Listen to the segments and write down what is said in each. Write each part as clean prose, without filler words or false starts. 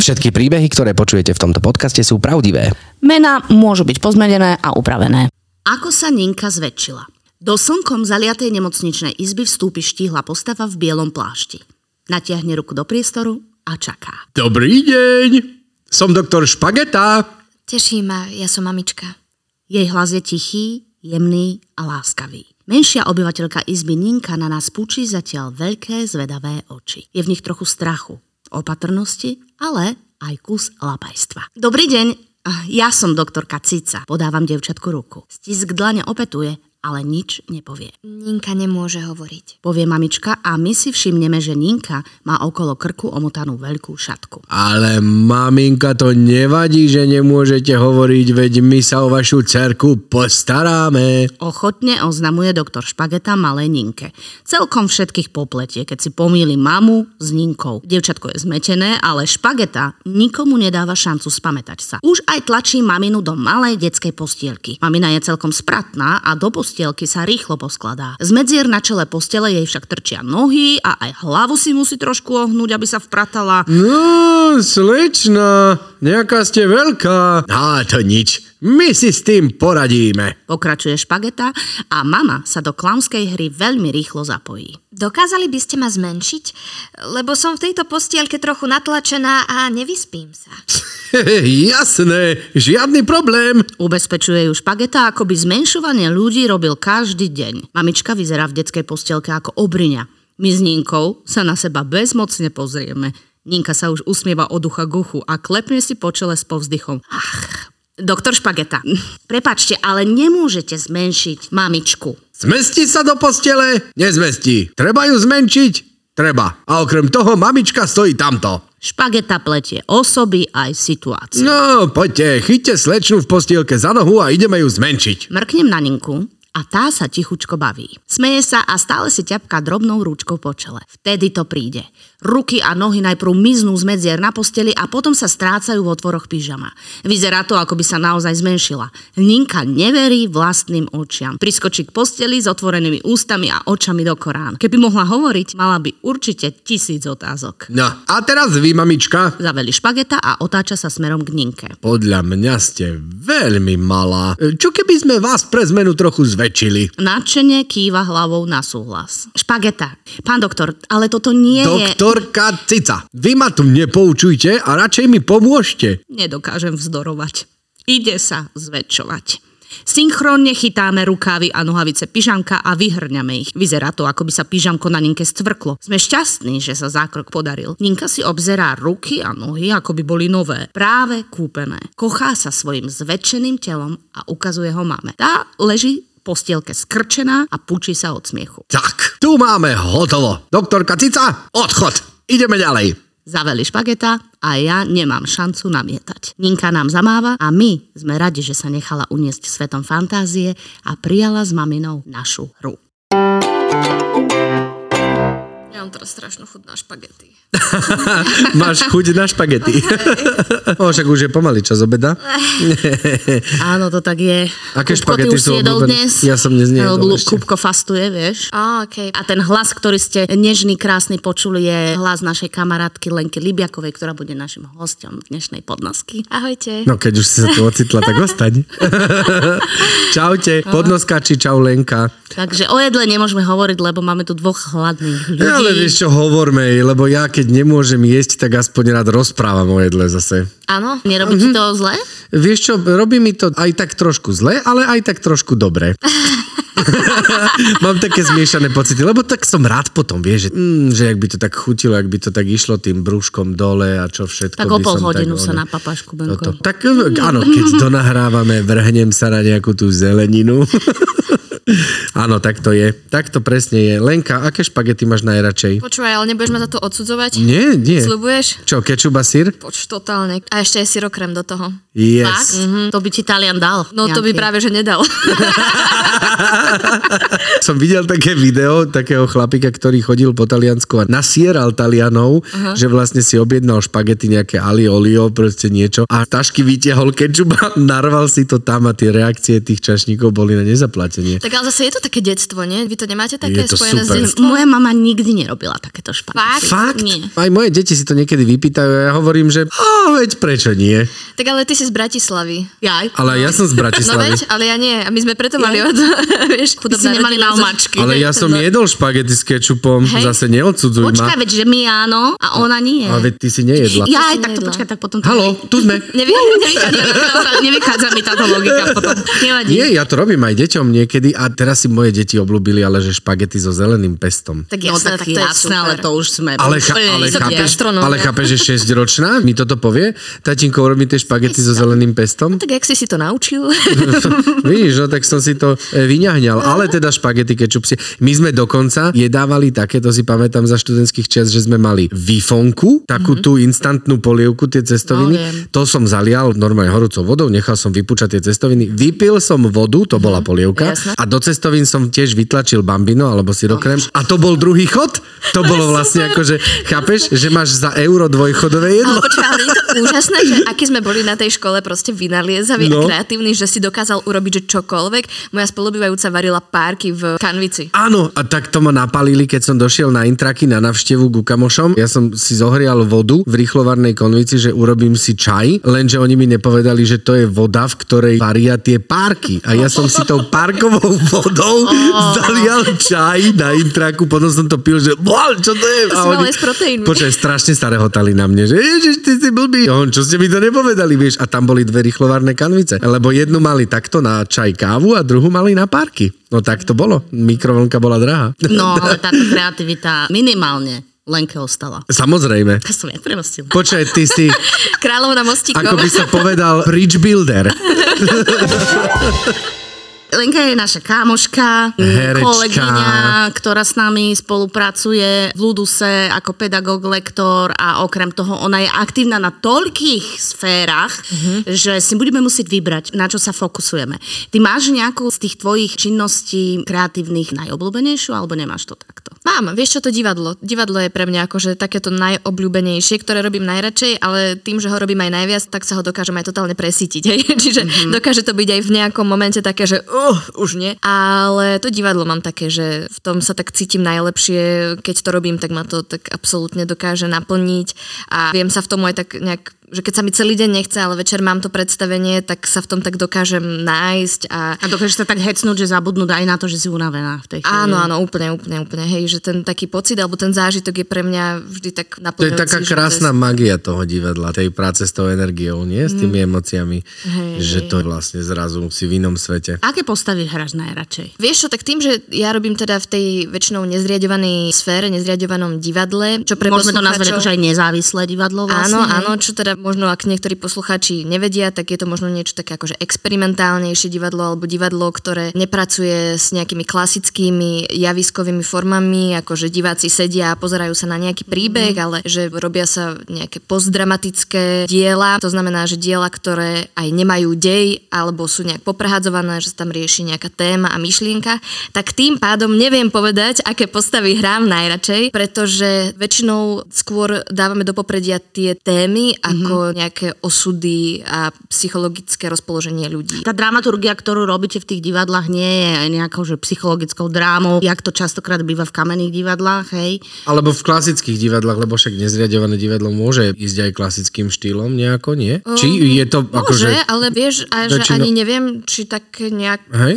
Všetky príbehy, ktoré počujete v tomto podcaste, sú pravdivé. Mená môžu byť pozmenené a upravené. Ako sa Ninka zväčšila? Do slnkom zaliatej nemocničnej izby vstúpi štíhla postava v bielom plášti. Natiahne ruku do priestoru a čaká. Dobrý deň, som doktor Špageta. Teší ma, ja som mamička. Jej hlas je tichý, jemný a láskavý. Menšia obyvateľka izby Ninka na nás púči zatiaľ veľké zvedavé oči. Je v nich trochu strachu, opatrnosti, ale aj kus lapajstva. Dobrý deň, ja som doktorka Cica. Podávam dievčatku ruku. Stisk dlane opetuje, ale nič nepovie. Ninka nemôže hovoriť, povie mamička a my si všimneme, že Ninka má okolo krku omotanú veľkú šatku. Ale maminka, to nevadí, že nemôžete hovoriť, veď my sa o vašu dcerku postaráme. Ochotne oznamuje doktor Špageta malé Ninke. Celkom všetkých popletie, keď si pomýli mamu s Ninkou. Dievčatko je zmetené, ale Špageta nikomu nedáva šancu spamätať sa. Už aj tlačí maminu do malej detskej postielky. Mamina je celkom spratná a do postielky sa rýchlo poskladá. Z medzier na čele postele jej však trčia nohy a aj hlavu si musí trošku ohnúť, aby sa vpratala. No, slečna, nejaká ste veľká. Á, to nič. My si s tým poradíme. Pokračuje Špageta a mama sa do klaunskej hry veľmi rýchlo zapojí. Dokázali by ste ma zmenšiť? Lebo som v tejto postielke trochu natlačená a nevyspím sa. Jasné, žiadny problém. Ubezpečuje ju Špageta, ako by zmenšovanie ľudí robil každý deň. Mamička vyzerá v detskej postielke ako obriňa. My s Ninkou sa na seba bezmocne pozrieme. Ninka sa už usmieva od ucha k uchu a klepne si po čele s povzdychom. Ach, doktor Špageta, prepáčte, ale nemôžete zmenšiť mamičku. Zmestí sa do postele? Nezmestí. Treba ju zmenšiť? Treba. A okrem toho mamička stojí tamto. Špageta pletie osoby aj situáciu. No, poďte, chyťte slečnu v postielke za nohu a ideme ju zmenšiť. Mrknem na Ninku a tá sa tichučko baví. Smeje sa a stále si ťapká drobnou rúčkou po čele. Vtedy to príde. Ruky a nohy najprv miznú z medzier na posteli a potom sa strácajú v otvoroch pyžama. Vyzerá to, ako by sa naozaj zmenšila. Ninka neverí vlastným očiam. Priskočí k posteli s otvorenými ústami a očami do Korán. Keby mohla hovoriť, mala by určite 1000 otázok. No, a teraz vy, mamička. Zaveli Špageta a otáča sa smerom k Ninke. Podľa mňa ste veľmi malá. Čo keby sme vás pre zmenu trochu zväčšili? Nadšene kýva hlavou na súhlas. Špageta, pán doktor, ale toto nie je... Doktorka Cica, vy ma tu nepoučujte a radšej mi pomôžte. Nedokážem vzdorovať. Ide sa zväčšovať. Synchronne chytáme rukávy a nohavice pyžamka a vyhrňame ich. Vyzerá to, ako by sa pyžamko na Ninke stvrklo. Sme šťastní, že sa zákrok podaril. Ninka si obzerá ruky a nohy, ako by boli nové. Práve kúpené. Kochá sa svojim zväčšeným telom a ukazuje ho mame. Tá leží postielke skrčená a pučí sa od smiechu. Tak, tu máme hotovo. Doktorka Cica, odchod. Ideme ďalej. Zaveli Špageta a ja nemám šancu namietať. Ninka nám zamáva a my sme radi, že sa nechala uniesť svetom fantázie a prijala s maminou našu hru. Ja mám teraz strašnú chuť na špagety. Máš chuť na špagety. O, však už je pomaly čas obeda. Áno, to tak je. Aké špagety sú obľúbené? Ja som nezjedol ešte. Kúbko fastuje, vieš. Á, okej. A ten hlas, ktorý ste nežný, krásny počuli, je hlas našej kamarátky Lenky Libjakovej, ktorá bude našim hosťom dnešnej podnosky. Ahojte. No, keď už si sa tu ocitla, tak ostaň. Čaute, podnoska či čau Lenka. Takže o jedle nemôžeme hovoriť, lebo máme tu dvoch hladných ľudí. Ale vieš čo, hovorme, lebo ja keď nemôžem jesť, tak aspoň rád rozprávam o jedle zase. Áno? Nerobí ti to zle? Vieš čo, robí mi to aj tak trošku zle, ale aj tak trošku dobre. Mám také zmiešané pocity, lebo tak som rád potom, vieš, že ak by to tak chutilo, ak by to tak išlo tým brúškom dole a čo všetko. Tak o pol hodinu tak, sa na papášku Benko. Tak áno, keď donahrávame, vrhnem sa na nejakú tú zeleninu. Áno, tak to je. Tak to presne je. Lenka, aké špagety máš najradšej? Počúvaj, ale nebudeš ma za to odsudzovať? Nie. Sľubuješ? Čo, kečup a syr? Totálne. A ešte aj syrokrém do toho. Yes. To by ti Talian dal. No, to by práve, že nedal. Som videl také video takého chlapika, ktorý chodil po Taliansku a nasieral Talianov, že vlastne si objednal špagety nejaké ali olio, proste niečo a tašky vytiahol kečup a narval si to tam a tie reakcie tých čašníkov boli na nezaplatenie. Tak ale zase je to také detstvo, nie? Vy to nemáte také spojené super. S detstvom? Moja mama nikdy nerobila takéto španielsky. Fakt? Nie. Aj moje deti si to niekedy vypýtajú a ja hovorím, že veď prečo nie? Tak ale ty si z Bratislavy. Jaj. Ale ja som z Bratislavy. No veď, ale ja nie. A my sme preto mali od... Vieš, chudobné si nemali na umačky. Ale ja som jedol špagety s kečupom. Hej. Zase neodsudzuj ma. Počkaj, veď, že my áno a ona nie. Ale veď ty si nejedla. Ja aj takto počkaj, tak potom... Haló, tu sme. Nevychádza mi táto logika potom. Nevadí. Nie, ja to robím aj deťom niekedy a teraz si moje deti obľúbili, ale že špagety so zeleným pestom. Tak jasné, no, tak to je jasné, ale to už sme... Ale chápeš, že 6-ročná mi toto povie? Tatínko, robí tie špagety so zeleným pestom? No, tak jak si si to naučil? Vidíš, no tak som si to vyňahňal. Ale teda špagety, kečup si... My sme dokonca jedávali také, to si pamätám za študentských čias, že sme mali vifonku, takú tú instantnú polievku, tie cestoviny. No, to som zalial normálne horúcou vodou, nechal som vypučať tie cestoviny. Vypil som vodu, to bola polievka. Jasne. A do cestovín som tiež vytlačil bambino alebo sirokrém. A to bol druhý chod. To bolo vlastne ako, že chápeš, že máš za euro dvojchodové jedlo. Ale počkaj, ale je to úžasné, že aký sme boli na tej škole proste vynaliezaví a kreatívni, že si dokázal urobiť že čokoľvek. Moja spolubývajúca varila párky v kanvici. Áno, a tak to ma napálili, keď som došiel na Intraky na navštevu ku kamošom. Ja som si zohrial vodu v rýchlovarnej konvici, že urobím si čaj, lenže oni mi nepovedali, že to je voda, v ktorej varia tie párky. A ja som si tou párkovou vodou zalial čaj na Intraku, potom som to pil, že čo to je? A oni, počkaj, strašne staré hotali na mne, že ježiš, ty si blbý. Čo ste mi to nepovedali, vieš? A tam boli dve rýchlovarné kanvice, lebo jednu mali takto na čaj kávu a druhú mali na párky. No tak to bolo. Mikrovlnka bola drahá. No, ale táto kreativita minimálne Lenke ostala. Samozrejme. To som ja premostila. Počkaj, ty si... Kráľovna mostíkov. Ako by sa povedal bridge builder. Lenka je naša kámoška, herečka, kolegyňa, ktorá s nami spolupracuje v Luduse ako pedagóg, lektor a okrem toho ona je aktívna na toľkých sférach, že si budeme musieť vybrať, na čo sa fokusujeme. Ty máš nejakú z tých tvojich činností kreatívnych najobľúbenejšiu alebo nemáš to takto? Mám, vieš čo, to divadlo. Divadlo je pre mňa akože takéto najobľúbenejšie, ktoré robím najradšej, ale tým, že ho robím aj najviac, tak sa ho dokážem aj totálne presítiť. Čiže dokáže to byť aj v nejakom momente také, že už nie. Ale to divadlo mám také, že v tom sa tak cítim najlepšie, keď to robím, tak ma to tak absolútne dokáže naplniť a viem sa v tom aj tak nejak, že keď sa mi celý deň nechce, ale večer mám to predstavenie, tak sa v tom tak dokážem nájsť. A dokážeš sa tak hecnúť, že zabudnúť aj na to, že si unavená v tej chvíli. Áno, úplne, hej, že ten taký pocit, alebo ten zážitok je pre mňa vždy tak naplňujúci. To je taká krásna magia toho divadla, tej práce s tou energiou, nie? S tými emóciami, že to vlastne zrazu si v inom svete. Aké postavy hráš najradšej? Vieš čo, tak tým, že ja robím teda v tej väčšinou nezriaďovanej sfére, nezriaďovanom divadle, čo pre môžeme to nazvať akože aj nezávislé divadlo vlastne. Áno, čo teda možno ak niektorí poslucháči nevedia, tak je to možno niečo také akože experimentálnejšie divadlo alebo divadlo, ktoré nepracuje s nejakými klasickými javiskovými formami, akože diváci sedia a pozerajú sa na nejaký príbeh, ale že robia sa nejaké postdramatické diela. To znamená, že diela, ktoré aj nemajú dej alebo sú nejak poprehadzované, že sa tam rieši nejaká téma a myšlienka, tak tým pádom neviem povedať, aké postavy hrám najradšej, pretože väčšinou skôr dávame do popredia tie témy ako nejaké osudy a psychologické rozpoloženie ľudí. Tá dramaturgia, ktorú robíte v tých divadlách, nie je nejakou že psychologickou drámou, jak to častokrát býva v kamenných divadlách, hej? Alebo v klasických divadlách, lebo však nezriaďované divadlo môže ísť aj klasickým štýlom nejako, nie? Či je to akože... Môže, ale vieš, aj, že ani neviem, či tak nejak... Hej?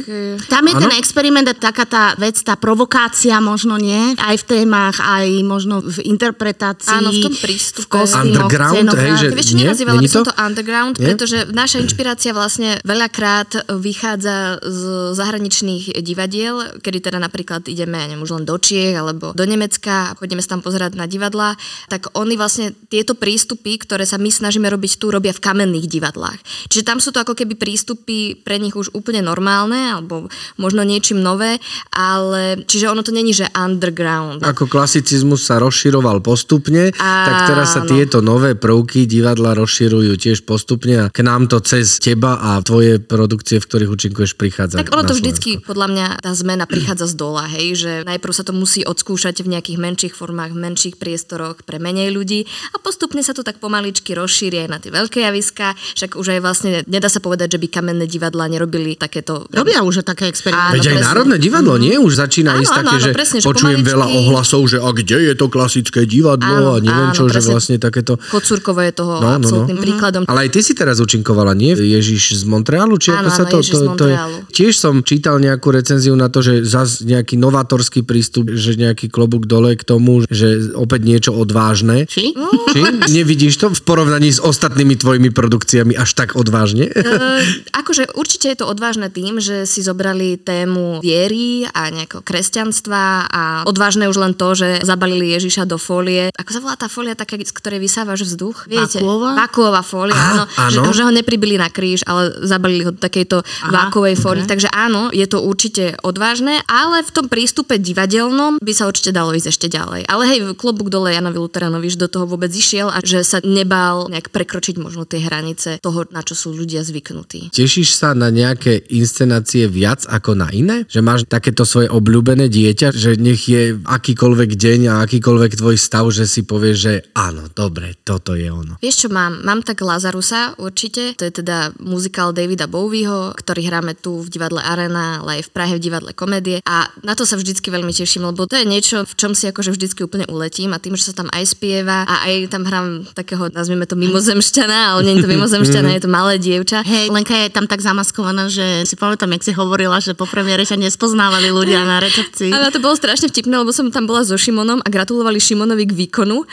Tam je ten experiment a taká tá vec, tá provokácia možno, nie? Aj v témach, aj možno v interpretácii. Áno, v tom prístupe. V vieš, čo nenazývala by som to underground, pretože naša inšpirácia vlastne veľakrát vychádza z zahraničných divadiel, kedy teda napríklad ideme, neviem, už len do Čiech alebo do Nemecka a chodíme sa tam pozerať na divadlá, tak oni vlastne tieto prístupy, ktoré sa my snažíme robiť tu, robia v kamenných divadlách. Čiže tam sú to ako keby prístupy pre nich už úplne normálne alebo možno niečím nové, ale čiže ono to není, že underground. Ako klasicizmus sa rozširoval postupne, tak teraz sa tieto nové prvky divadla divadla rozširujú tiež postupne a k nám to cez teba a tvoje produkcie, v ktorých účinkuješ, prichádza. Tak ono to vždycky, podľa mňa, tá zmena prichádza z dola, hej, že najprv sa to musí odskúšať v nejakých menších formách, v menších priestoroch pre menej ľudí a postupne sa to tak pomaličky rozšíri aj na tie veľké javiská. Však už aj vlastne nedá sa povedať, že by kamenné divadlá nerobili takéto. Robia už také experimenty. Veď aj Národné divadlo nie, už začína ísť také, že presne, počujem pomaličky veľa ohlasov, že a kde je to klasické divadlo, áno, a neviem čo, presne, že vlastne takéto. Kocúrkovo je toho absolútnym príkladom. Ale aj ty si teraz účinkovala, nie? Ježiš z Montrealu, či ako sa to tiež som čítal nejakú recenziu na to, že zase nejaký novátorský prístup, že nejaký klobúk dole k tomu, že opäť niečo odvážne. Či? Nevidíš to v porovnaní s ostatnými tvojimi produkciami až tak odvážne? Akože určite je to odvážne tým, že si zobrali tému viery a nejakého kresťanstva a odvážne už len to, že zabalili Ježiša do fólie. Ako sa volá tá fólia taká, z ktorej vysávaš vzduch? Viete? Vákuová fólia, áno. Že ho nepribili na kríž, ale zabalili ho do takejto vákuovej fólie. Takže áno, je to určite odvážne, ale v tom prístupe divadelnom by sa určite dalo ísť ešte ďalej. Ale hej, klobúk dole Janovi Luteranovič do toho vôbec išiel a že sa nebál nejak prekročiť možno tie hranice toho, na čo sú ľudia zvyknutí. Tešíš sa na nejaké inscenácie viac ako na iné? Že máš takéto svoje obľúbené dieťa, že nech je akýkoľvek deň a akýkoľvek tvoj stav, že si povieš, že áno, dobre, toto je ono. Vieš čo mám? Mám tak Lazarusa určite, to je teda muzikál Davida Bowieho, ktorý hráme tu v divadle Arena, ale aj v Prahe v divadle Komédie a na to sa vždycky veľmi teším, lebo to je niečo, v čom si akože vždycky úplne uletím a tým, že sa tam aj spieva a aj tam hrám takého, nazvime to mimozemšťana, ale nie je to mimozemšťana, je to malé dievča. Hej, Lenka je tam tak zamaskovaná, že si pamätám, jak si hovorila, že po premiére ťa nespoznávali ľudia na recepcii. Ale to bolo strašne vtipné, lebo som tam bola so Šimonom a gratulovali Šimonovi k výkonu.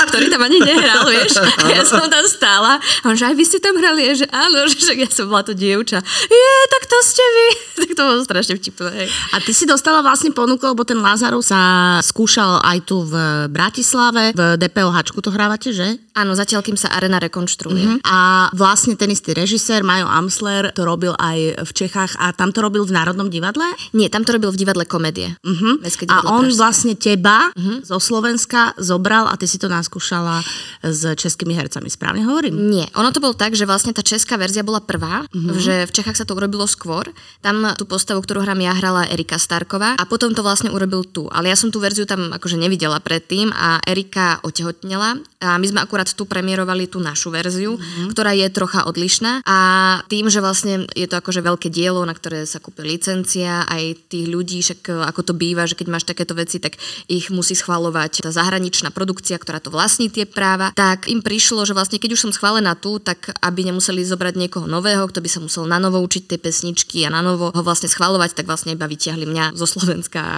Ktorý tam ani nehral, vieš. A ja som tam stála. A on, že aj vy ste tam hrali, že áno, že ja som bola to dievča. Je, tak to ste vy. Tak to bolo strašne vtipné. A ty si dostala vlastne ponuku, lebo ten Lazarus sa skúšal aj tu v Bratislave, v DPOHčku to hrávate, že? Áno, zatiaľ kým sa Arena rekonštruuje. A vlastne ten istý režisér Majo Ámsler to robil aj v Čechách a tam to robil v Národnom divadle? Nie, tam to robil v divadle Komédie. A on Pražské. Vlastne teba zo Slovenska zobral a ty si to naskúšala s českými hercami, správne hovorím? Nie, ono to bolo tak, že vlastne tá česká verzia bola prvá, že v Čechách sa to urobilo skôr. Tam tú postavu, ktorú hrám ja, hrala Erika Starková a potom to vlastne urobil tu. Ale ja som tú verziu tam akože nevidela predtým a Erika otehotnela a my sme akurát tu premiérovali tú našu verziu, ktorá je trocha odlišná a tým, že vlastne je to akože veľké dielo, na ktoré sa kúpi licencia, aj tých ľudí, však ako to býva, že keď máš takéto veci, tak ich musí schvaľovať tá zahraničná produkcia, ktorá to vlastní tie práva, tak im prišlo, že vlastne keď už som schválená tu, tak aby nemuseli zobrať niekoho nového, kto by sa musel na novo učiť tie pesničky a na novo ho vlastne schvaľovať, tak vlastne iba vyťahli mňa zo Slovenska a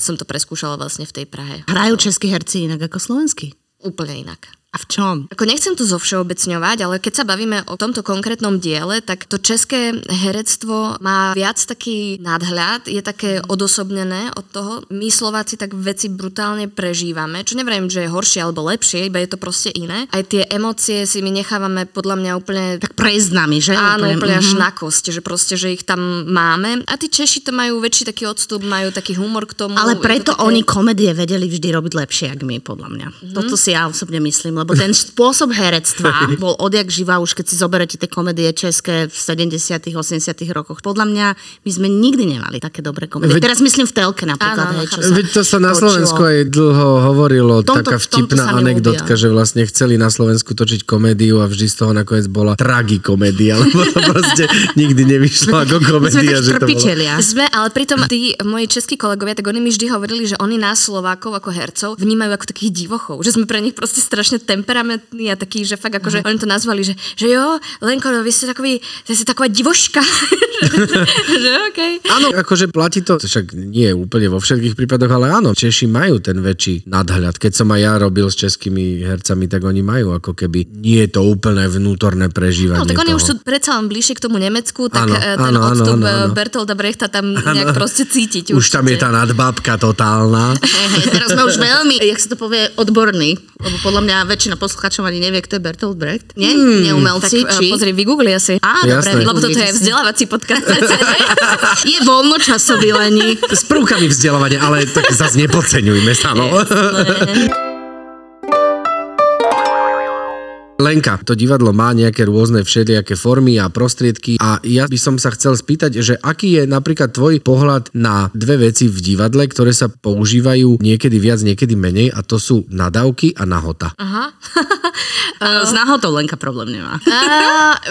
som to preskúšala vlastne v tej Prahe. Hrajú českí herci inak ako slovenskí? Úplne inak. A v čom? Ako nechcem to zovšeobecňovať, ale keď sa bavíme o tomto konkrétnom diele, tak to české herectvo má viac taký nadhľad, je také odosobnené od toho. My Slováci tak veci brutálne prežívame, čo neviem, že je horšie alebo lepšie, iba je to proste iné. Aj tie emócie si my nechávame podľa mňa úplne tak prejsť nami, že? Áno, úplne až na kosti, že proste, že ich tam máme. A tí Češi to majú väčší taký odstup, majú taký humor k tomu. Ale preto také oni komédie vedeli vždy robiť lepšie, ako my, podľa mňa. Toto si ja osobne myslím. Lebo ten spôsob herectva bol odjak živa, už keď si zoberete tie komédie české v 70. 80. rokoch. Podľa mňa my sme nikdy nemali také dobré komédie. Teraz myslím v telke napríklad. Áno, veď to sa na Slovensku aj dlho hovorilo, taká vtipná anekdotka, že vlastne chceli na Slovensku točiť komédiu a vždy z toho nakoniec bola tragikomédia, lebo to proste nikdy nevyšlo ako komédia. My sme tak štrpičelia. Sme, ale pritom tí moji českí kolegovia, tak oni mi vždy hovorili, že oni nás Slovákov ako hercov vnímajú ako takých divochov, že sme pre nich proste strašne temperamentný a taký, že fakt akože oni to nazvali, že jo, Lenko, no, vy ste takový, ste taková divoška. Že okej. Áno, akože platí to, však nie úplne vo všetkých prípadoch, ale áno, Češi majú ten väčší nadhľad. Keď som aj ja robil s českými hercami, tak oni majú ako keby nie je to úplne vnútorné prežívanie. No, tak oni toho už sú predsa len bližšie k tomu Nemecku, tak odstup Bertolda Brechta tam nejak proste cítiť. Už tam je tá nadbábka totálna. Teraz sme už veľmi, jak sa to povie, odborný, lebo podľa mňa väčšina poslucháčov ani nevie, kto je Bertolt Brecht. Nie? Neumelci? Tak pozri, vygoogli asi. Á, dobre, lebo toto je vzdelávací podcast. Je voľnočasový, Lení. S prvkami vzdelávania, ale tak zase nepodceňujme sa, no. Yes, Lenka, to divadlo má nejaké rôzne všelijaké formy a prostriedky a ja by som sa chcel spýtať, že aký je napríklad tvoj pohľad na dve veci v divadle, ktoré sa používajú niekedy viac, niekedy menej a to sú nadávky a nahota. Aha. S nahotou Lenka problém nemá.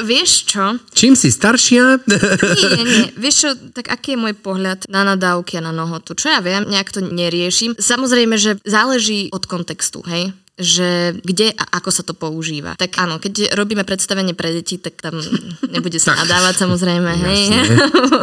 Vieš čo? Čím si staršia? Nie. Vieš čo, tak aký je môj pohľad na nadávky a na nahotu? Čo ja viem, nejak to neriešim. Samozrejme, že záleží od kontextu, hej? Že kde a ako sa to používa. Tak áno, keď robíme predstavenie pre deti, tak tam nebude sa nadávať samozrejme. Hej.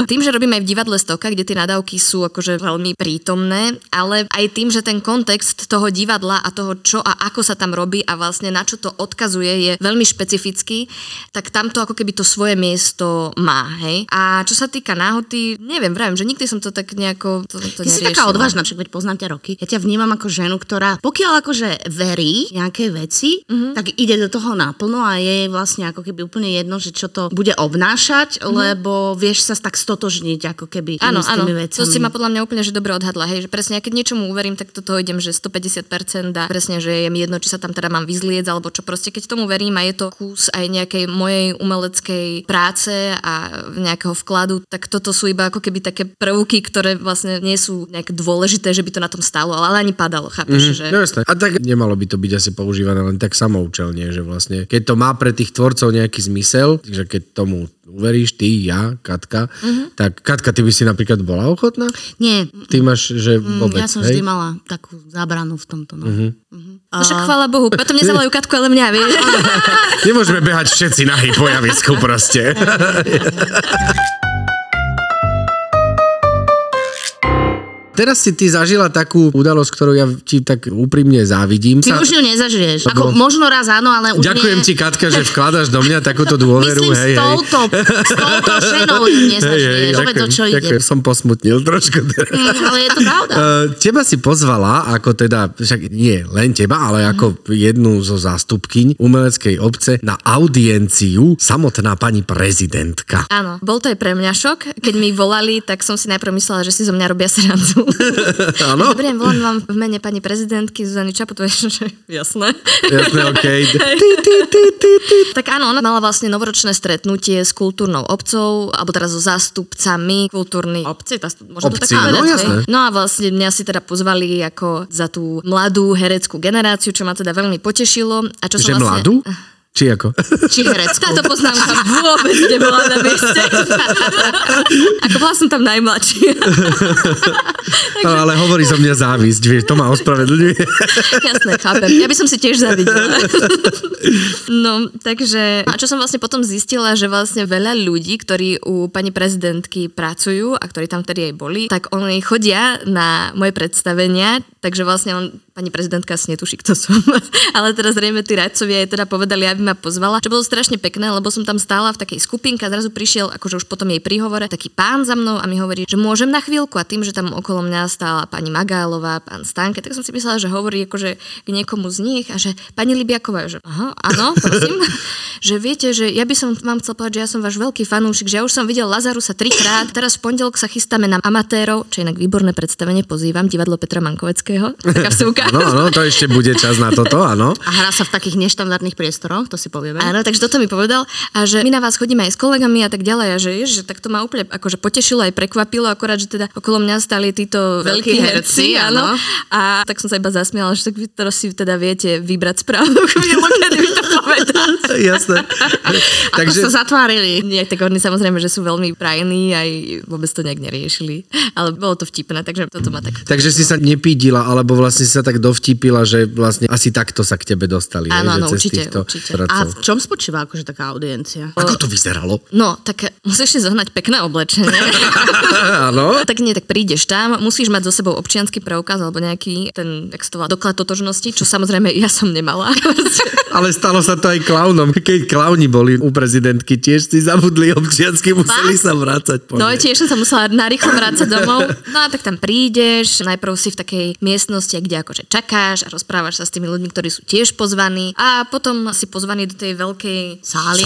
Tým, že robíme aj v divadle Stoka, kde tie nadávky sú akože veľmi prítomné, ale aj tým, že ten kontext toho divadla a toho, čo a ako sa tam robí a vlastne na čo to odkazuje, je veľmi špecifický, tak tamto ako keby to svoje miesto má. Hej. A čo sa týka náhoty, neviem, vravím, že nikdy som to tak nejako to neriešila. Ty si taká odvážna, však poznám ťa roky. Ja ťa vnímam ako ženu, ktorá pokiaľ akože verí nejaké veci, tak ide do toho naplno a je vlastne ako keby úplne jedno, že čo to bude obnášať, lebo vieš sa tak stotožniť ako keby tými vecami. To si ma podľa mňa úplne že dobre odhadla, hej, že presne ja keď niečomu uverím, tak toto idem, že 150% a presne, že je mi jedno, či sa tam teda mám vyzliecť, alebo čo proste, keď tomu verím a je to kus aj nejakej mojej umeleckej práce a nejakého vkladu, tak toto sú iba ako keby také prvky, ktoré vlastne nie sú nejak dôležité, že by to na tom stálo, ale ani padalo, chápeš, že? Jasne. A tak nemalo by to byť asi používané len tak samoučelne, že vlastne, keď to má pre tých tvorcov nejaký zmysel, že keď tomu uveríš, ty, ja, Katka, tak Katka, ty by si napríklad bola ochotná? Nie. Ty máš, že vôbec, ja som vždy mala takú zábranu v tomto. Však chvála Bohu, potom nezavolajú Katku, ale mňa, vieš. Nemôžeme behať všetci nahý po javisku proste. Teraz si ty zažila takú udalosť, ktorú ja ti tak úprimne závidím. Ty už ju nezažiješ. Ako možno raz áno, ale už ďakujem nie. Ďakujem ti, Katka, že vkladaš do mňa takúto dôveru. Myslím, hej, s touto ženou ju nezažiješ. Povedz, o čo ide. Som posmutnil trošku. Ale je to pravda. Teba si pozvala, ako teda, však nie len teba, ale ako jednu zo zástupkyň umeleckej obce na audienciu samotná pani prezidentka. Áno, bol to aj pre mňa šok. Keď mi volali, tak som si najprv myslela, že si zo mňa robia srandu. Dobre, volám vám v mene pani prezidentky Zuzany Čaputovej. Jasné, okej. Tak áno, ona mala vlastne novoročné stretnutie s kultúrnou obcou, alebo teraz so zástupcami kultúrnej obce. No a vlastne mňa si teda pozvali ako za tú mladú hereckú generáciu, čo ma teda veľmi potešilo. A čo som vlastne... mladú? Či ako? Či herecku. Táto poznámka vôbec nebola na mieste. Ako bola som tam najmladšia. Takže... Ale hovorí za mňa závisť, vieš, to ma ospravedlňuje. Jasné, chápem. Ja by som si tiež zavidela. No, takže... A čo som vlastne potom zistila, že vlastne veľa ľudí, ktorí u pani prezidentky pracujú a ktorí tam vtedy aj boli, tak oni chodia na moje predstavenia, takže vlastne pani prezidentka asi netuší, kto som. Ale teraz zrejme tí radcovia jej teda povedali, aby ma pozvala, čo bolo strašne pekné, lebo som tam stála v takej skupinke a zrazu prišiel, akože už potom jej príhovore, taký pán za mnou a mi hovorí, že môžem na chvíľku a tým, že tam okolo mňa stála pani Magálová, pán Stanke, tak som si myslela, že hovorí akože k niekomu z nich a že pani Libjaková, že aha, áno, prosím, že viete, že ja by som vám chcel povedať, že ja som váš veľký fanúšik, že ja už som videl Lazarusa 3-krát, teraz v pondelok sa chystáme na Amatérov, čo inak výborné predstavenie, pozývam Divadlo Petra Mankovského. Taká vsúka. No, to ešte bude čas na toto, áno. A hrá sa v takých neštandardných priestoroch. To si povieme. Áno, takže toto mi povedal a že my na vás chodíme aj s kolegami a tak ďalej a že tak to ma úplne akože potešilo aj prekvapilo, akorát, že teda okolo mňa stali títo veľkí herci, áno. A tak som sa iba zasmiala, že tak vy teraz si teda viete vybrať správnu chvíľu, kedy mi to povedal. Jasné. Takže sa zatvárili. Nie, tak oni samozrejme, že sú veľmi prajní aj vôbec to nejak neriešili, ale bolo to vtipné, takže toto ma tak. Takže si sa nepídila, alebo vlastne si sa tak dovtípila, že vlastne asi takto sa k tebe dostali, áno, určite, určite. A v čom spočíva akože taká audiencia? Ako to vyzeralo? No, tak musíš si zohnať pekné oblečenie. Áno. Tak nie, tak prídeš tam, musíš mať so sebou občiansky preukaz alebo nejaký ten, jak sa to volá, doklad totožnosti, čo samozrejme ja som nemala. Ale stalo sa to aj klaunom. Keď klauni boli u prezidentky, tiež si zabudli občiansky, museli sa vrácať po nej. No, tiež som sa musela narýchlo vrácať domov. No a tak tam prídeš, najprv si v takej miestnosti, kde akože čakáš a rozprávaš sa s tými ľuďmi, ktorí sú tiež pozvaní. A potom si pozvaný do tej veľkej sály,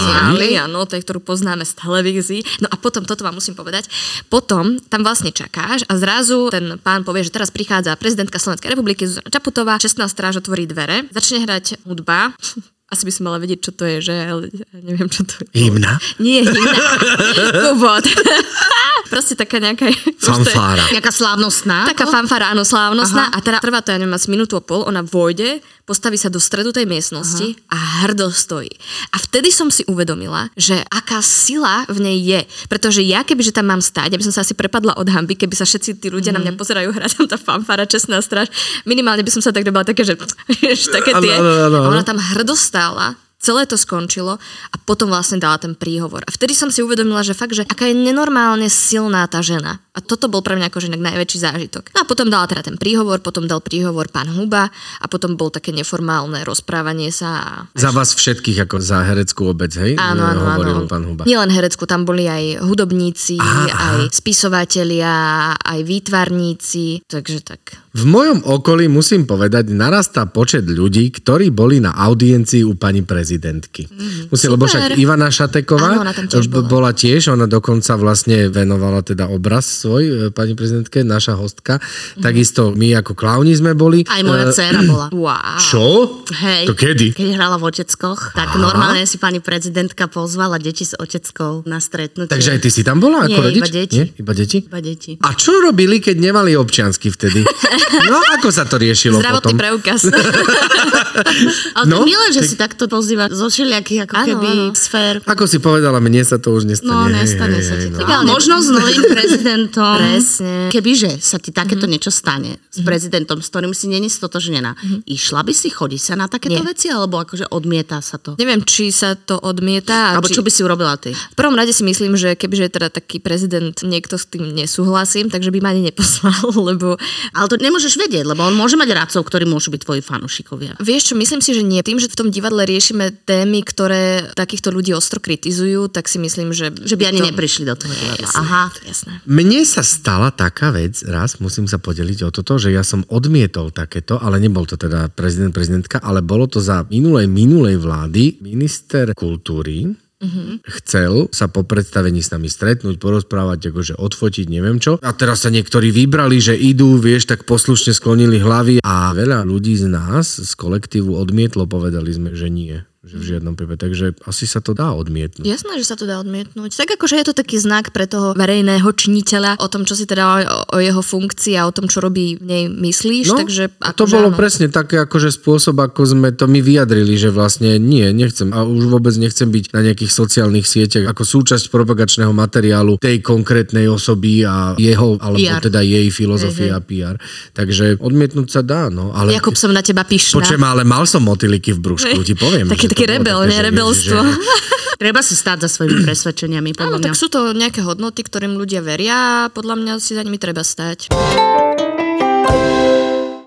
áno, tej, ktorú poznáme z televízií. No a potom, toto vám musím povedať, potom tam vlastne čakáš a zrazu ten pán povie, že teraz prichádza prezidentka Slovenskej republiky Zuzana Čaputová, 16 stráž otvorí dvere, začne hrať hudba Asi by som mala vedieť, čo to je, že? Ja neviem, čo to je. Hymna? Nie, hymna. Kúbot. Proste taká nejaká... Fanfára. Je, nejaká slávnostná? Taká fanfára, áno, slávnostná. Aha. A teda trvá to, ja neviem, asi minútu a pol. Ona vôjde, postaví sa do stredu tej miestnosti. Aha. A hrdo stojí. A vtedy som si uvedomila, že aká sila v nej je. Pretože ja, kebyže tam mám stáť, aby som sa asi prepadla od hanby, keby sa všetci tí ľudia na mňa pozerajú, hrá tam tá fanfára, čestná stráž. Minimálne by som sa tak robila také, že také tie. A ona tam hrdo stála, celé to skončilo a potom vlastne dala ten príhovor. A vtedy som si uvedomila, že fakt, že aká je nenormálne silná tá žena. A toto bol pre mňa akože najväčší zážitok. No a potom dala teda ten príhovor, potom dal príhovor pán Huba a potom bol také neformálne rozprávanie sa. A... Za vás všetkých, ako za hereckú obec, hej? Áno, áno, áno. Pán Huba. Nielen hereckú, tam boli aj hudobníci, aj spisovatelia, aj výtvarníci, takže tak. V mojom okolí, musím povedať, narastá počet ľudí, ktorí boli na audiencii u pani prezidentky. Lebo však Ivana Šateková bola tiež, ona dokonca vlastne venovala teda obraz svoj pani prezidentke, naša hostka. Takisto my ako klauni sme boli. Aj moja dcéra bola. Wow. Čo? Hej. To kedy? Keď hrala v Oteckoch, tak normálne si pani prezidentka pozvala deti s Oteckou na stretnutie. Takže aj ty si tam bola ako rodič? Iba deti. A čo robili, keď nemali občiansky vtedy? No, ako sa to riešilo Zdravotný potom? Zdravotný preukaz. Ale to je milé, že si takto pozýva zo všelijakých ako keby sfér. Ako si povedala, mne sa to už nestane. No, nestane sa ti to. No. Možno s novým prezidentom. Presne. Kebyže sa ti takéto niečo stane s prezidentom, s ktorým si není stotožnená, išla by si, chodí sa na takéto veci, alebo akože odmieta sa to? Neviem, či sa to odmieta. Alebo čo by si urobila ty? V prvom rade si myslím, že kebyže je teda taký prezident, niekto s tým nesúhlasím, takže by ma ani neposlal, lebo... Ale to nemôžeš vedieť, lebo on môže mať radcov, ktorí môžu byť tvoji fanúšikovia. Vieš čo, myslím si, že nie. Tým, že v tom divadle riešime témy, ktoré takýchto ľudí ostro kritizujú, tak si myslím, že by ani neprišli do toho divadla. Aha, jasné. Mne sa stala taká vec, raz musím sa podeliť o toto, že ja som odmietol takéto, ale nebol to teda prezident, prezidentka, ale bolo to za minulej vlády minister kultúry. Chcel sa po predstavení s nami stretnúť, porozprávať, akože odfotiť, neviem čo. A teraz sa niektorí vybrali, že idú, vieš, tak poslušne sklonili hlavy a veľa ľudí z nás, z kolektívu odmietlo, povedali sme, že nie. Že v žiadnom prípade. Takže asi sa to dá odmietnúť. Jasné, že sa to dá odmietnúť. Tak akože je to taký znak pre toho verejného činiteľa o tom, čo si teda o jeho funkcii a o tom, čo robí v nej myslíš. No, takže akože to bolo presne taký akože spôsob, ako sme to my vyjadrili, že vlastne nie, nechcem a už vôbec nechcem byť na nejakých sociálnych sieťach ako súčasť propagačného materiálu tej konkrétnej osoby a jeho, alebo PR. Teda jej filozofia a PR. Takže odmietnúť sa dá, no. Ale... Jakub, som na teba pyšná. Počujem, ale mal som motýliky v brúšku, ti poviem. Taký rebel, ne? Rebelstvo. Že... Treba si stáť za svojimi presvedčeniami, podľa mňa. Tak sú to nejaké hodnoty, ktorým ľudia veria a podľa mňa si za nimi treba stáť.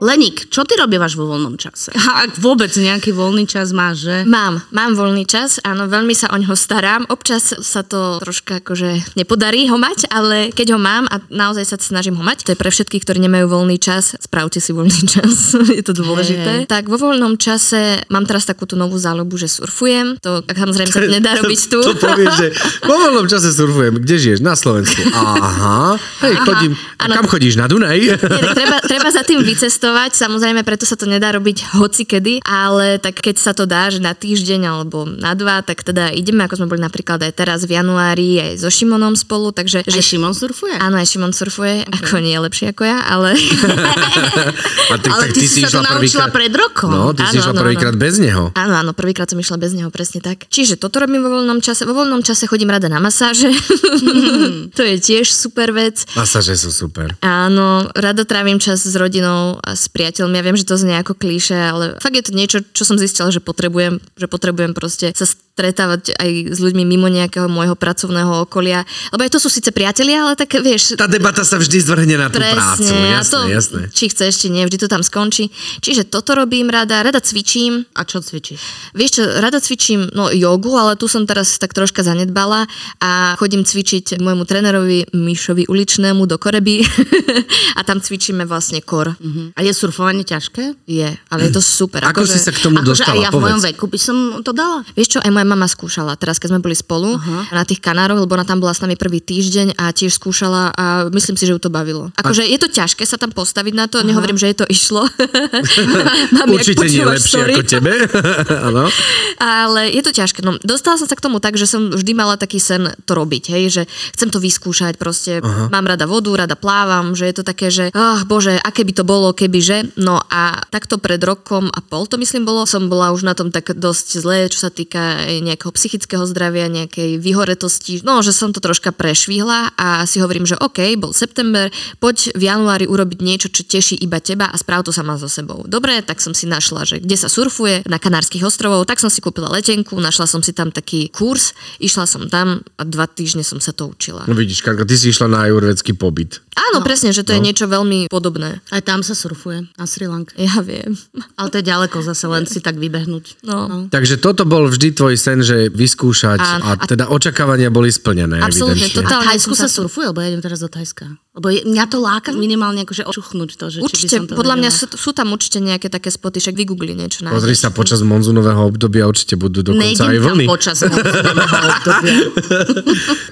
Leník, čo ty robívaš vo voľnom čase? Ak vôbec nejaký voľný čas máš, že? Mám voľný čas, áno, veľmi sa oňho starám. Občas sa to troška akože nepodarí ho mať, ale keď ho mám a naozaj sa snažím ho mať, to je pre všetkých, ktorí nemajú voľný čas, spravte si voľný čas, je to dôležité. Tak vo voľnom čase mám teraz takú tú novú záľubu, že surfujem, to tak samozrejme sa nedá robiť tu. To povieš, že vo voľnom čase surfujem, kde žiješ? Na Slovensku. Aha, hej, chodím. A kam chodíš? Na Dunaj? Nie, treba za tým vycestovať. Samozrejme, preto sa to nedá robiť hocikedy, ale tak keď sa to dá, že na týždeň alebo na dva, tak teda ideme, ako sme boli napríklad aj teraz v januári aj so Šimonom spolu, takže... Že... Aj Šimon surfuje? Áno, aj Šimon surfuje, okay. Ako nie je lepšie ako ja, ale... A ty si sa to naučila pred rokom. No, ty si išla prvýkrát bez neho. Áno, áno, prvýkrát som išla bez neho, presne tak. Čiže toto robím vo voľnom čase. Vo voľnom čase chodím rada na masáže. To je tiež super vec. Masáže sú super. Áno, rada trávim čas s rodinou a s priateľmi. Ja viem, že to znie ako klíše, ale fakt je to niečo, čo som zistila, že potrebujem proste sa stretávať aj s ľuďmi mimo nejakého môjho pracovného okolia. Lebo aj to sú síce priatelia, ale tak vieš... Tá debata sa vždy zvrhne na tú prácu. Jasné. Či chceš, či nie, vždy to tam skončí. Čiže toto robím rada cvičím. A čo cvičíš? Vieš čo, rada cvičím, jogu, ale tu som teraz tak troška zanedbala a chodím cvičiť môjmu trénerovi Mišovi Uličnému do Koreby a tam cvičíme vlastne kor. A je surfovanie ťažké? Je, ale je to super. Ako si sa k tomu dostala? Ja v mojom veku by som to dala. Vieš čo, aj moja mama skúšala, teraz keď sme boli spolu na tých Kanároch, lebo ona tam bola s nami prvý týždeň a tiež skúšala a myslím si, že ju to bavilo. Akože je to ťažké sa tam postaviť na to, nehovorím, že jej to išlo. Mami, určite nie lepšie ako tebe. Áno. Ale je to ťažké. No, dostala som sa k tomu tak, že som vždy mala taký sen to robiť, hej, že chcem to vyskúšať, proste mám rada vodu, rada plávam, že je to také, že bože, aké by to bolo, kebyže. No a takto pred rokom a pol to myslím bolo, som bola už na tom tak dosť zle, čo sa týka nejakého psychického zdravia, nejakej vyhoretosti. No, že som to troška prešvihla a si hovorím, že OK, bol september, poď v januári urobiť niečo, čo teší iba teba a správ to sama so sebou. Dobre, tak som si našla, že kde sa surfuje, na Kanárskych ostrovoch, tak som si kúpila letenku, našla som si tam taký kurz, išla som tam a 2 týždne som sa to učila. No vidíš, Katka, ty si išla na ajurvédsky pobyt. Áno, no, presne, že to je niečo veľmi podobné. Aj tam sa surfuje, na Sri Lanke. Ja viem. Ale to je ďaleko zase, len si tak vybehnúť. No. Takže toto bol vždy tvoj sen, že vyskúšať a teda očakávania boli splnené. Absolútne, totálne. A v Thajsku sa surfuje, lebo ja idem teraz do Thajska. Lebo mňa to láka minimálne akože očuchnúť to, že určite, či by som to podľa vedela. Mňa sú tam určite nejaké také spoty, však vygoogli niečo. Pozri sa, počas monzunového obdobia určite budú dokonca aj vlny. Nejdem tam počas monzunového obdobia.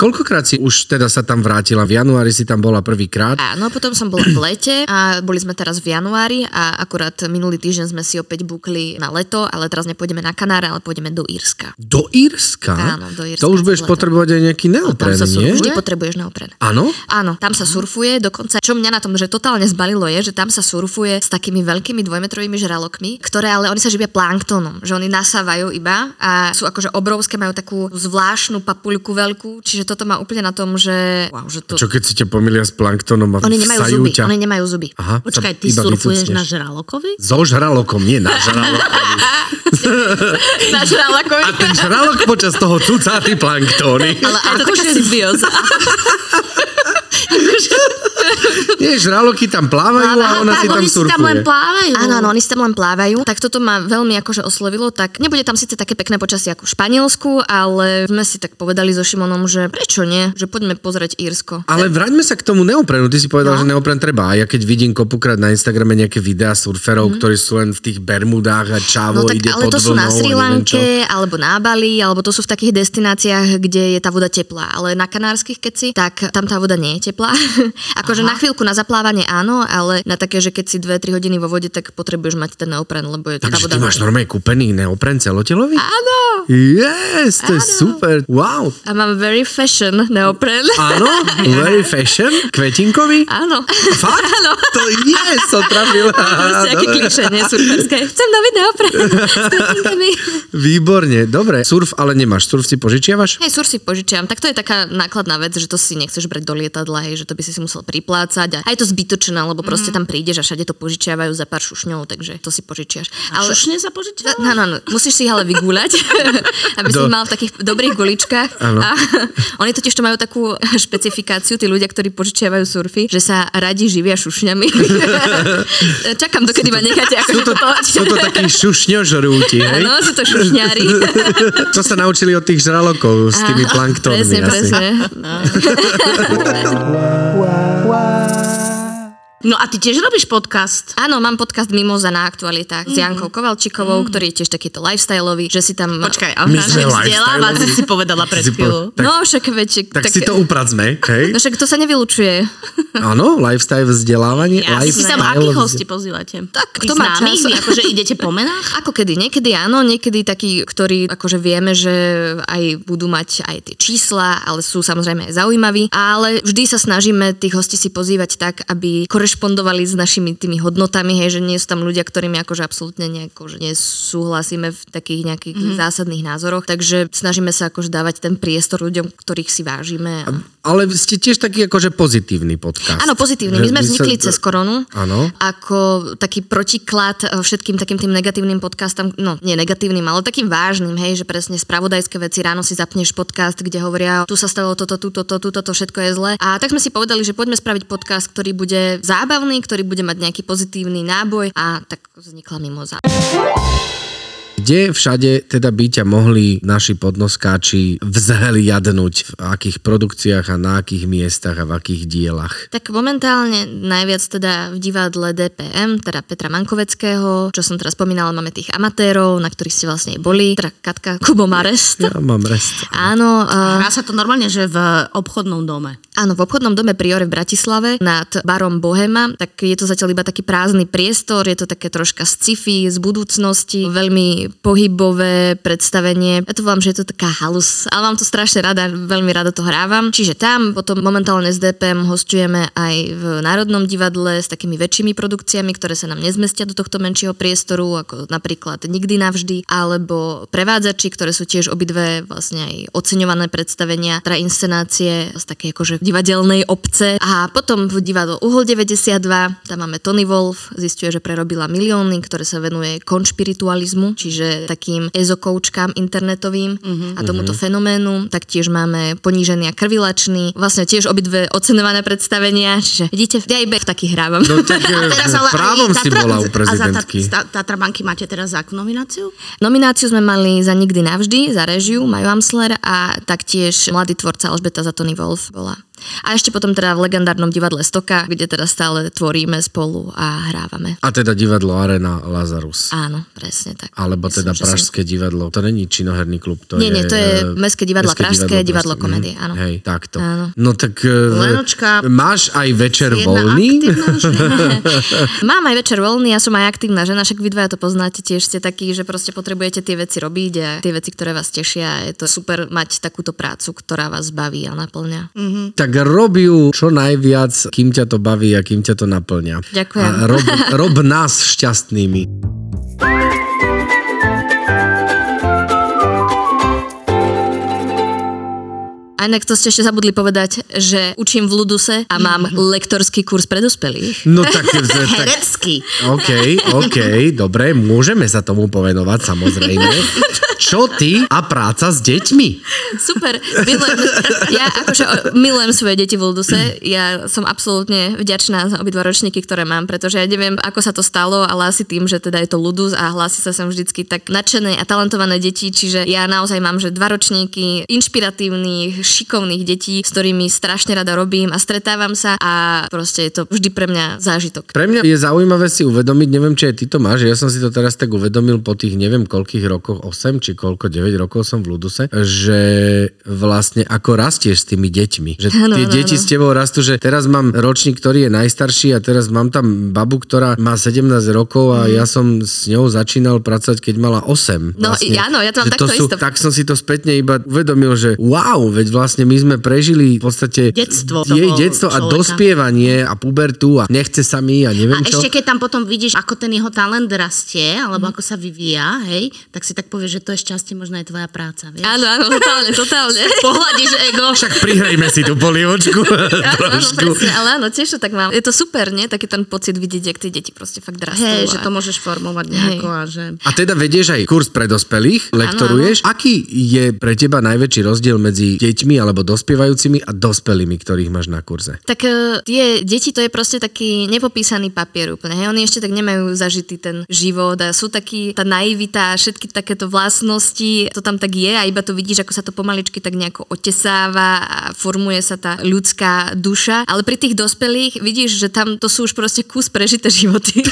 Koľkokrát si už teda sa tam vrátila? V januári si tam bola prvýkrát? Áno, potom som bola v lete a boli sme teraz v januári a akurát minulý týždeň sme si opäť bukli na leto, ale teraz nepôjdeme na Kanáre, ale pôjdeme do Írska. Do Írska? Áno, do Írska. To už budeš potrebovať aj nejaký neopren, nie? Vždy potrebuješ neopren. Áno? Áno, tam sa surfuje. Dokonca, čo mňa na tom, že totálne zbalilo je, že tam sa surfuje s takými veľkými 2-metrovými žralokmi, ktoré ale oni sa živia planktónom, že oni nasávajú iba a sú akože obrovské, majú takú zvláštnu papuľku veľkú, čiže toto má úplne na tom, že... Wow, že to... Čo keď si ťa pomilia s planktónom a oni nemajú zuby. Oni nemajú zuby. Aha, počkaj, ty surfuješ na žralokovi? So žralokom, nie na žralokovi. Na žralokovi. A ten žralok počas toho cucá ty planktóny. Ale to taká symbióza. Nie, žraloky tam plávajú a ona si tam surfuje. Oni si tam len plávajú. Áno, oni si tam len plávajú. Tak toto ma veľmi akože oslovilo, tak nebude tam síce také pekné počasie ako v Španielsku, ale sme si tak povedali so Šimonom, že prečo nie, že poďme pozrieť Írsko. Ale vráťme sa k tomu neoprenu. Ty si povedal, že neopren treba. A ja keď vidím kopukrát na Instagrame nejaké videá surferov, ktorí sú len v tých Bermudách a čavo tak, ide pod vlnou. Ale to sú na Sri Lanke alebo na Bali, alebo to sú v takých destináciách, kde je tá voda teplá, ale na Kanárskych keci, tak tam tá voda nie je teplá. Akože na chvíľku na zaplávanie áno, ale na také, že keď si 2-3 hodiny vo vode, tak potrebuješ mať ten neopren, lebo je tá voda. Takže ty máš normálne kúpený neopren celotelový? Áno. Yes, to je super. Wow. A mám very fashion neopren. Áno, very fashion, kvetinkový? Áno. Fakt? Áno. To je, som trafila. Proste aké klišé, nie surferské. Chcem nový neopren s kvetinkami. Výborne, dobre. Surf ale nemáš, surf si požičiavaš? Hej, surf si požičiam. Tak to je taká nákladná vec, že to si nechceš brať do lietadla, hej, že to by si musel priplácať. A je to zbytočné, lebo proste tam prídeš a všade to požičiavajú za pár šušňov, takže to si požičiaš. Ale šušne sa požičiavaš? No, musíš si ich ale vygúľať, aby si mal v takých dobrých guličkách. A oni totiž to majú takú špecifikáciu, tí ľudia, ktorí požičiavajú surfy, že sa radi živia šušňami. Čakám, dokedy ma necháte ako sú to takí šušňožrúti, hej? Áno, sú to šušňári. Čo sa naučili od tých žralokov s tými planktónmi? Presne. No a ty tiež robíš podcast? Áno, mám podcast Mimóza na aktualitách s Jankou Kovalčíkovou, ktorý je tiež takýto lifestyleový, že si tam... Počkaj, ale vzdelávač si povedala pred chvíľu. No však väčšie... Tak si to upracme, hej? No však to sa nevylučuje. Áno, lifestyle vzdelávanie. Jasné. Ty tam akých hostí pozývate? Tak, kto má čas? Vy akože idete po menách? Ako kedy, niekedy áno, niekedy takí, ktorí akože vieme, že aj budú mať aj tie čísla, ale sú samozrejme aj zaujímaví, ale vždy sa snažíme tých hostí si pozývať tak, aby špondovali s našimi tými hodnotami, hej, že nie sú tam ľudia, ktorými akože absolútne nejako, že nesúhlasíme v takých nejakých zásadných názoroch, takže snažíme sa akože dávať ten priestor ľuďom, ktorých si vážime. Ale ste tiež taký akože pozitívny podcast. Áno, pozitívny. My sme vznikli cez koronu. Áno. Ako taký protiklad všetkým takým tým negatívnym podcastom, no nie negatívnym, ale takým vážnym, hej, že presne spravodajské veci, ráno si zapneš podcast, kde hovoria, tu sa stalo toto, všetko je zlé. A tak sme si povedali, že poďme spraviť podcast, ktorý bude zábavný, ktorý bude mať nejaký pozitívny náboj a tak vznikla Mimóza. Kde všade teda by ťa mohli naši podnoskáči vzhliadnúť, v akých produkciách a na akých miestach a v akých dielach? Tak momentálne najviac teda v divadle DPM, teda Petra Mankovského, čo som teraz spomínala, máme tých amatérov, na ktorých ste vlastne boli, teda Katka, Kubo má rest. Ja mám rest. Áno. Hrá sa to normálne, že v obchodnom dome. Áno, v obchodnom dome Priore v Bratislave nad barom Bohema, tak je to zatiaľ iba taký prázdny priestor, je to také troška sci-fi z budúcnosti, veľmi pohybové predstavenie. Ja to vám, že je to taká halus, ale mám to strašne rada, veľmi rada to hrávam. Čiže tam, potom momentálne s DPM hostujeme aj v Národnom divadle s takými väčšími produkciami, ktoré sa nám nezmestia do tohto menšieho priestoru, ako napríklad Nikdy navždy, alebo Prevádzači, ktoré sú tiež obidve vlastne aj oceňované predstavenia, teda inscenácie z takej akože divadelnej obce. A potom v divadlo Uhol 92, tam máme Tony Wolf, zistuje, že prerobila milióny, ktoré sa venuje konšpiritualizmu, čiže takým ezokoučkám internetovým a tomuto fenoménu. Taktiež máme Ponížený a krvilačný. Vlastne tiež obidve oceňované predstavenia. Čiže vidíte, ja iba v takých hrávam. No tak právom si bola u prezidentky. A za Tatra Banky máte teraz akú nomináciu? Nomináciu sme mali za Nikdy navždy, za režiu Majo Ámsler a taktiež Mladý tvorca Alžbeta za Tony Wolf bola. A ešte potom teda v legendárnom divadle Stoka, kde teda stále tvoríme spolu a hrávame. A teda divadlo Arena Lazarus. Áno, presne tak. Alebo teda Pražské divadlo. To není činoherný klub, to nie, to je Mestské divadlo Pražské, divadlo Komédie, áno. Hej, takto. Áno. No tak Lenočka, máš aj večer voľný? Mám aj večer voľný, ja som aj aktívna žena, však vy dvaja to poznáte, tiež ste takí, že proste potrebujete tie veci robiť a tie veci, ktoré vás tešia. Je to super mať takúto prácu, ktorá vás baví a naplňa. Mhm. Robí ju čo najviac, kým ťa to baví a kým ťa to naplňa. Ďakujem. A rob nás šťastnými. A inak to ste ešte zabudli povedať, že učím v Luduse a mám lektorský kurz pre dospelých. No tak... Herecký. OK, dobre, môžeme sa tomu povenovať, samozrejme. Čo ty a práca s deťmi? Super, ja akože milujem svoje deti v Luduse, ja som absolútne vďačná za obidva ročníky, ktoré mám, pretože ja neviem, ako sa to stalo, ale asi tým, že teda je to Ludus a hlási sa sem vždycky tak nadšené a talentované deti, čiže ja naozaj mám, že dva ročníky inšpiratívnych, šikovných detí, s ktorými strašne rada robím a stretávam sa a proste je to vždy pre mňa zážitok. Pre mňa je zaujímavé si uvedomiť, neviem, či aj ty to máš, ja som si to teraz tak uvedomil po tých neviem koľkých rokoch, 8 či koľko, 9 rokov som v Luduse, že vlastne ako rastieš s tými deťmi, že tie deti s tebou rastú, že teraz mám ročník, ktorý je najstarší a teraz mám tam babu, ktorá má 17 rokov a ja som s ňou začínal pracovať, keď mala 8. No vlastne, áno, ja to mám takto isto. Tak som si to spätne iba uvedomil, že wow, veď vlastne my sme prežili v podstate jej detstvo a dospievanie a pubertu a nechce sa mi a neviem čo. A ešte keď tam potom vidíš, ako ten jeho talent rastie, alebo ako sa vyvíja, hej, tak si tak povieš, že to je šťastie, možno aj tvoja práca, vieš? Áno, totálne. Pohľadíš ego. Však prihrajme si tú polievočku. Áno, presne, ale áno, tiež to tak mám. Je to super, nie? Taký ten pocit vidieť, jak tie deti proste fakt rastú. Hej, že to môžeš formovať nejako a že... A teda vedieš aj kurz pre dospelých, lektoruješ. Áno. Aký je pre teba najväčší rozdiel medzi deťmi alebo dospievajúcimi a dospelými, ktorých máš na kurze? Tak tie deti, to je proste taký nepopísaný papier úplne, hej? Oni ešte tak nemajú zažitý ten život a sú takí, tá naivita, všetky takéto vlastnosti, to tam tak je a iba to vidíš, ako sa to pomaličky tak nejako otesáva a formuje sa tá ľudská duša. Ale pri tých dospelých vidíš, že tam to sú už proste kus prežité životy.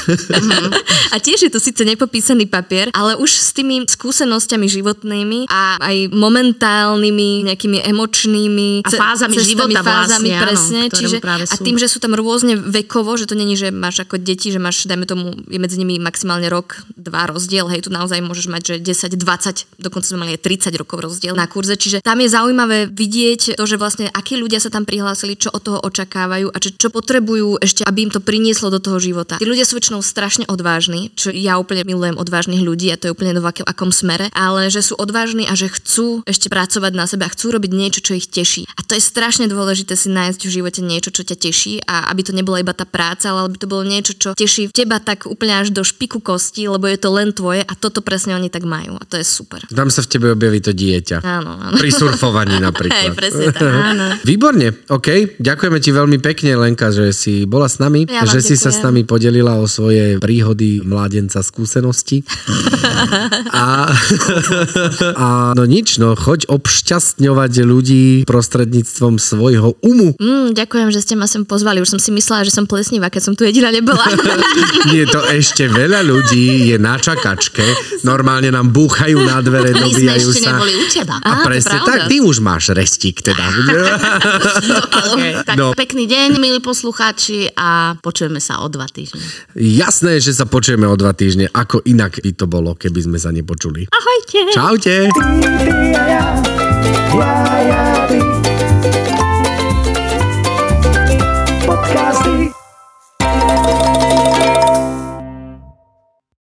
A tiež je to síce nepopísaný papier, ale už s tými skúsenosťami životnými a aj momentálnymi, nejakými emočnými a fázami života, fázami vlastne, presne. Áno, čiže, a tým, že sú tam rôzne vekovo, že to není, že máš ako deti, že máš, dajme tomu, je medzi nimi maximálne rok, dva rozdiel, hej, tu naozaj môžeš mať, že 10, 20, dokonca sme mali aj 30 rokov rozdiel na kurze, čiže tam je zaujímavé vidieť to, že vlastne akí ľudia sa tam prihlásili, čo od toho očakávajú a čo potrebujú ešte, aby im to prinieslo do toho života. Tí ľudia sú väčšinou strašne odvážni, čo ja úplne milujem odvážnych ľudí a to je úplne do akom smere, ale že sú odvážni a že chcú ešte pracovať na sebe a chcú robiť niečo, niečo, čo ich teší. A to je strašne dôležité si nájsť v živote niečo, čo ťa teší a aby to nebola iba tá práca, ale aby to bolo niečo, čo teší teba tak úplne až do špiku kosti, lebo je to len tvoje a toto presne oni tak majú a to je super. Tam sa v tebe objaví to dieťa. Áno. Pri surfovaní napríklad. Hej, presne tak, áno. Výborne, OK. Ďakujeme ti veľmi pekne, Lenka, že si bola s nami, ja že si sa s nami podelila o svoje príhody mládenca skúsenosti. A no nič, no choď obšťastňovať ľudí prostredníctvom svojho umu. Ďakujem, že ste ma sem pozvali. Už som si myslela, že som plesnivá, keď som tu jediná nebola. Nie, to ešte veľa ľudí je na čakačke. Normálne nám búchajú na dvere, dobíjajú sa. Neboli u teba. A presne tak, ty už máš restík teda. Okay. Tak no. Pekný deň, milí poslucháči a počujeme sa o 2 týždne. Jasné, že sa počujeme o 2 týždne. Ako inak by to bolo, keby sme sa nepočuli. Ahojte. Čaute. Ty a ja.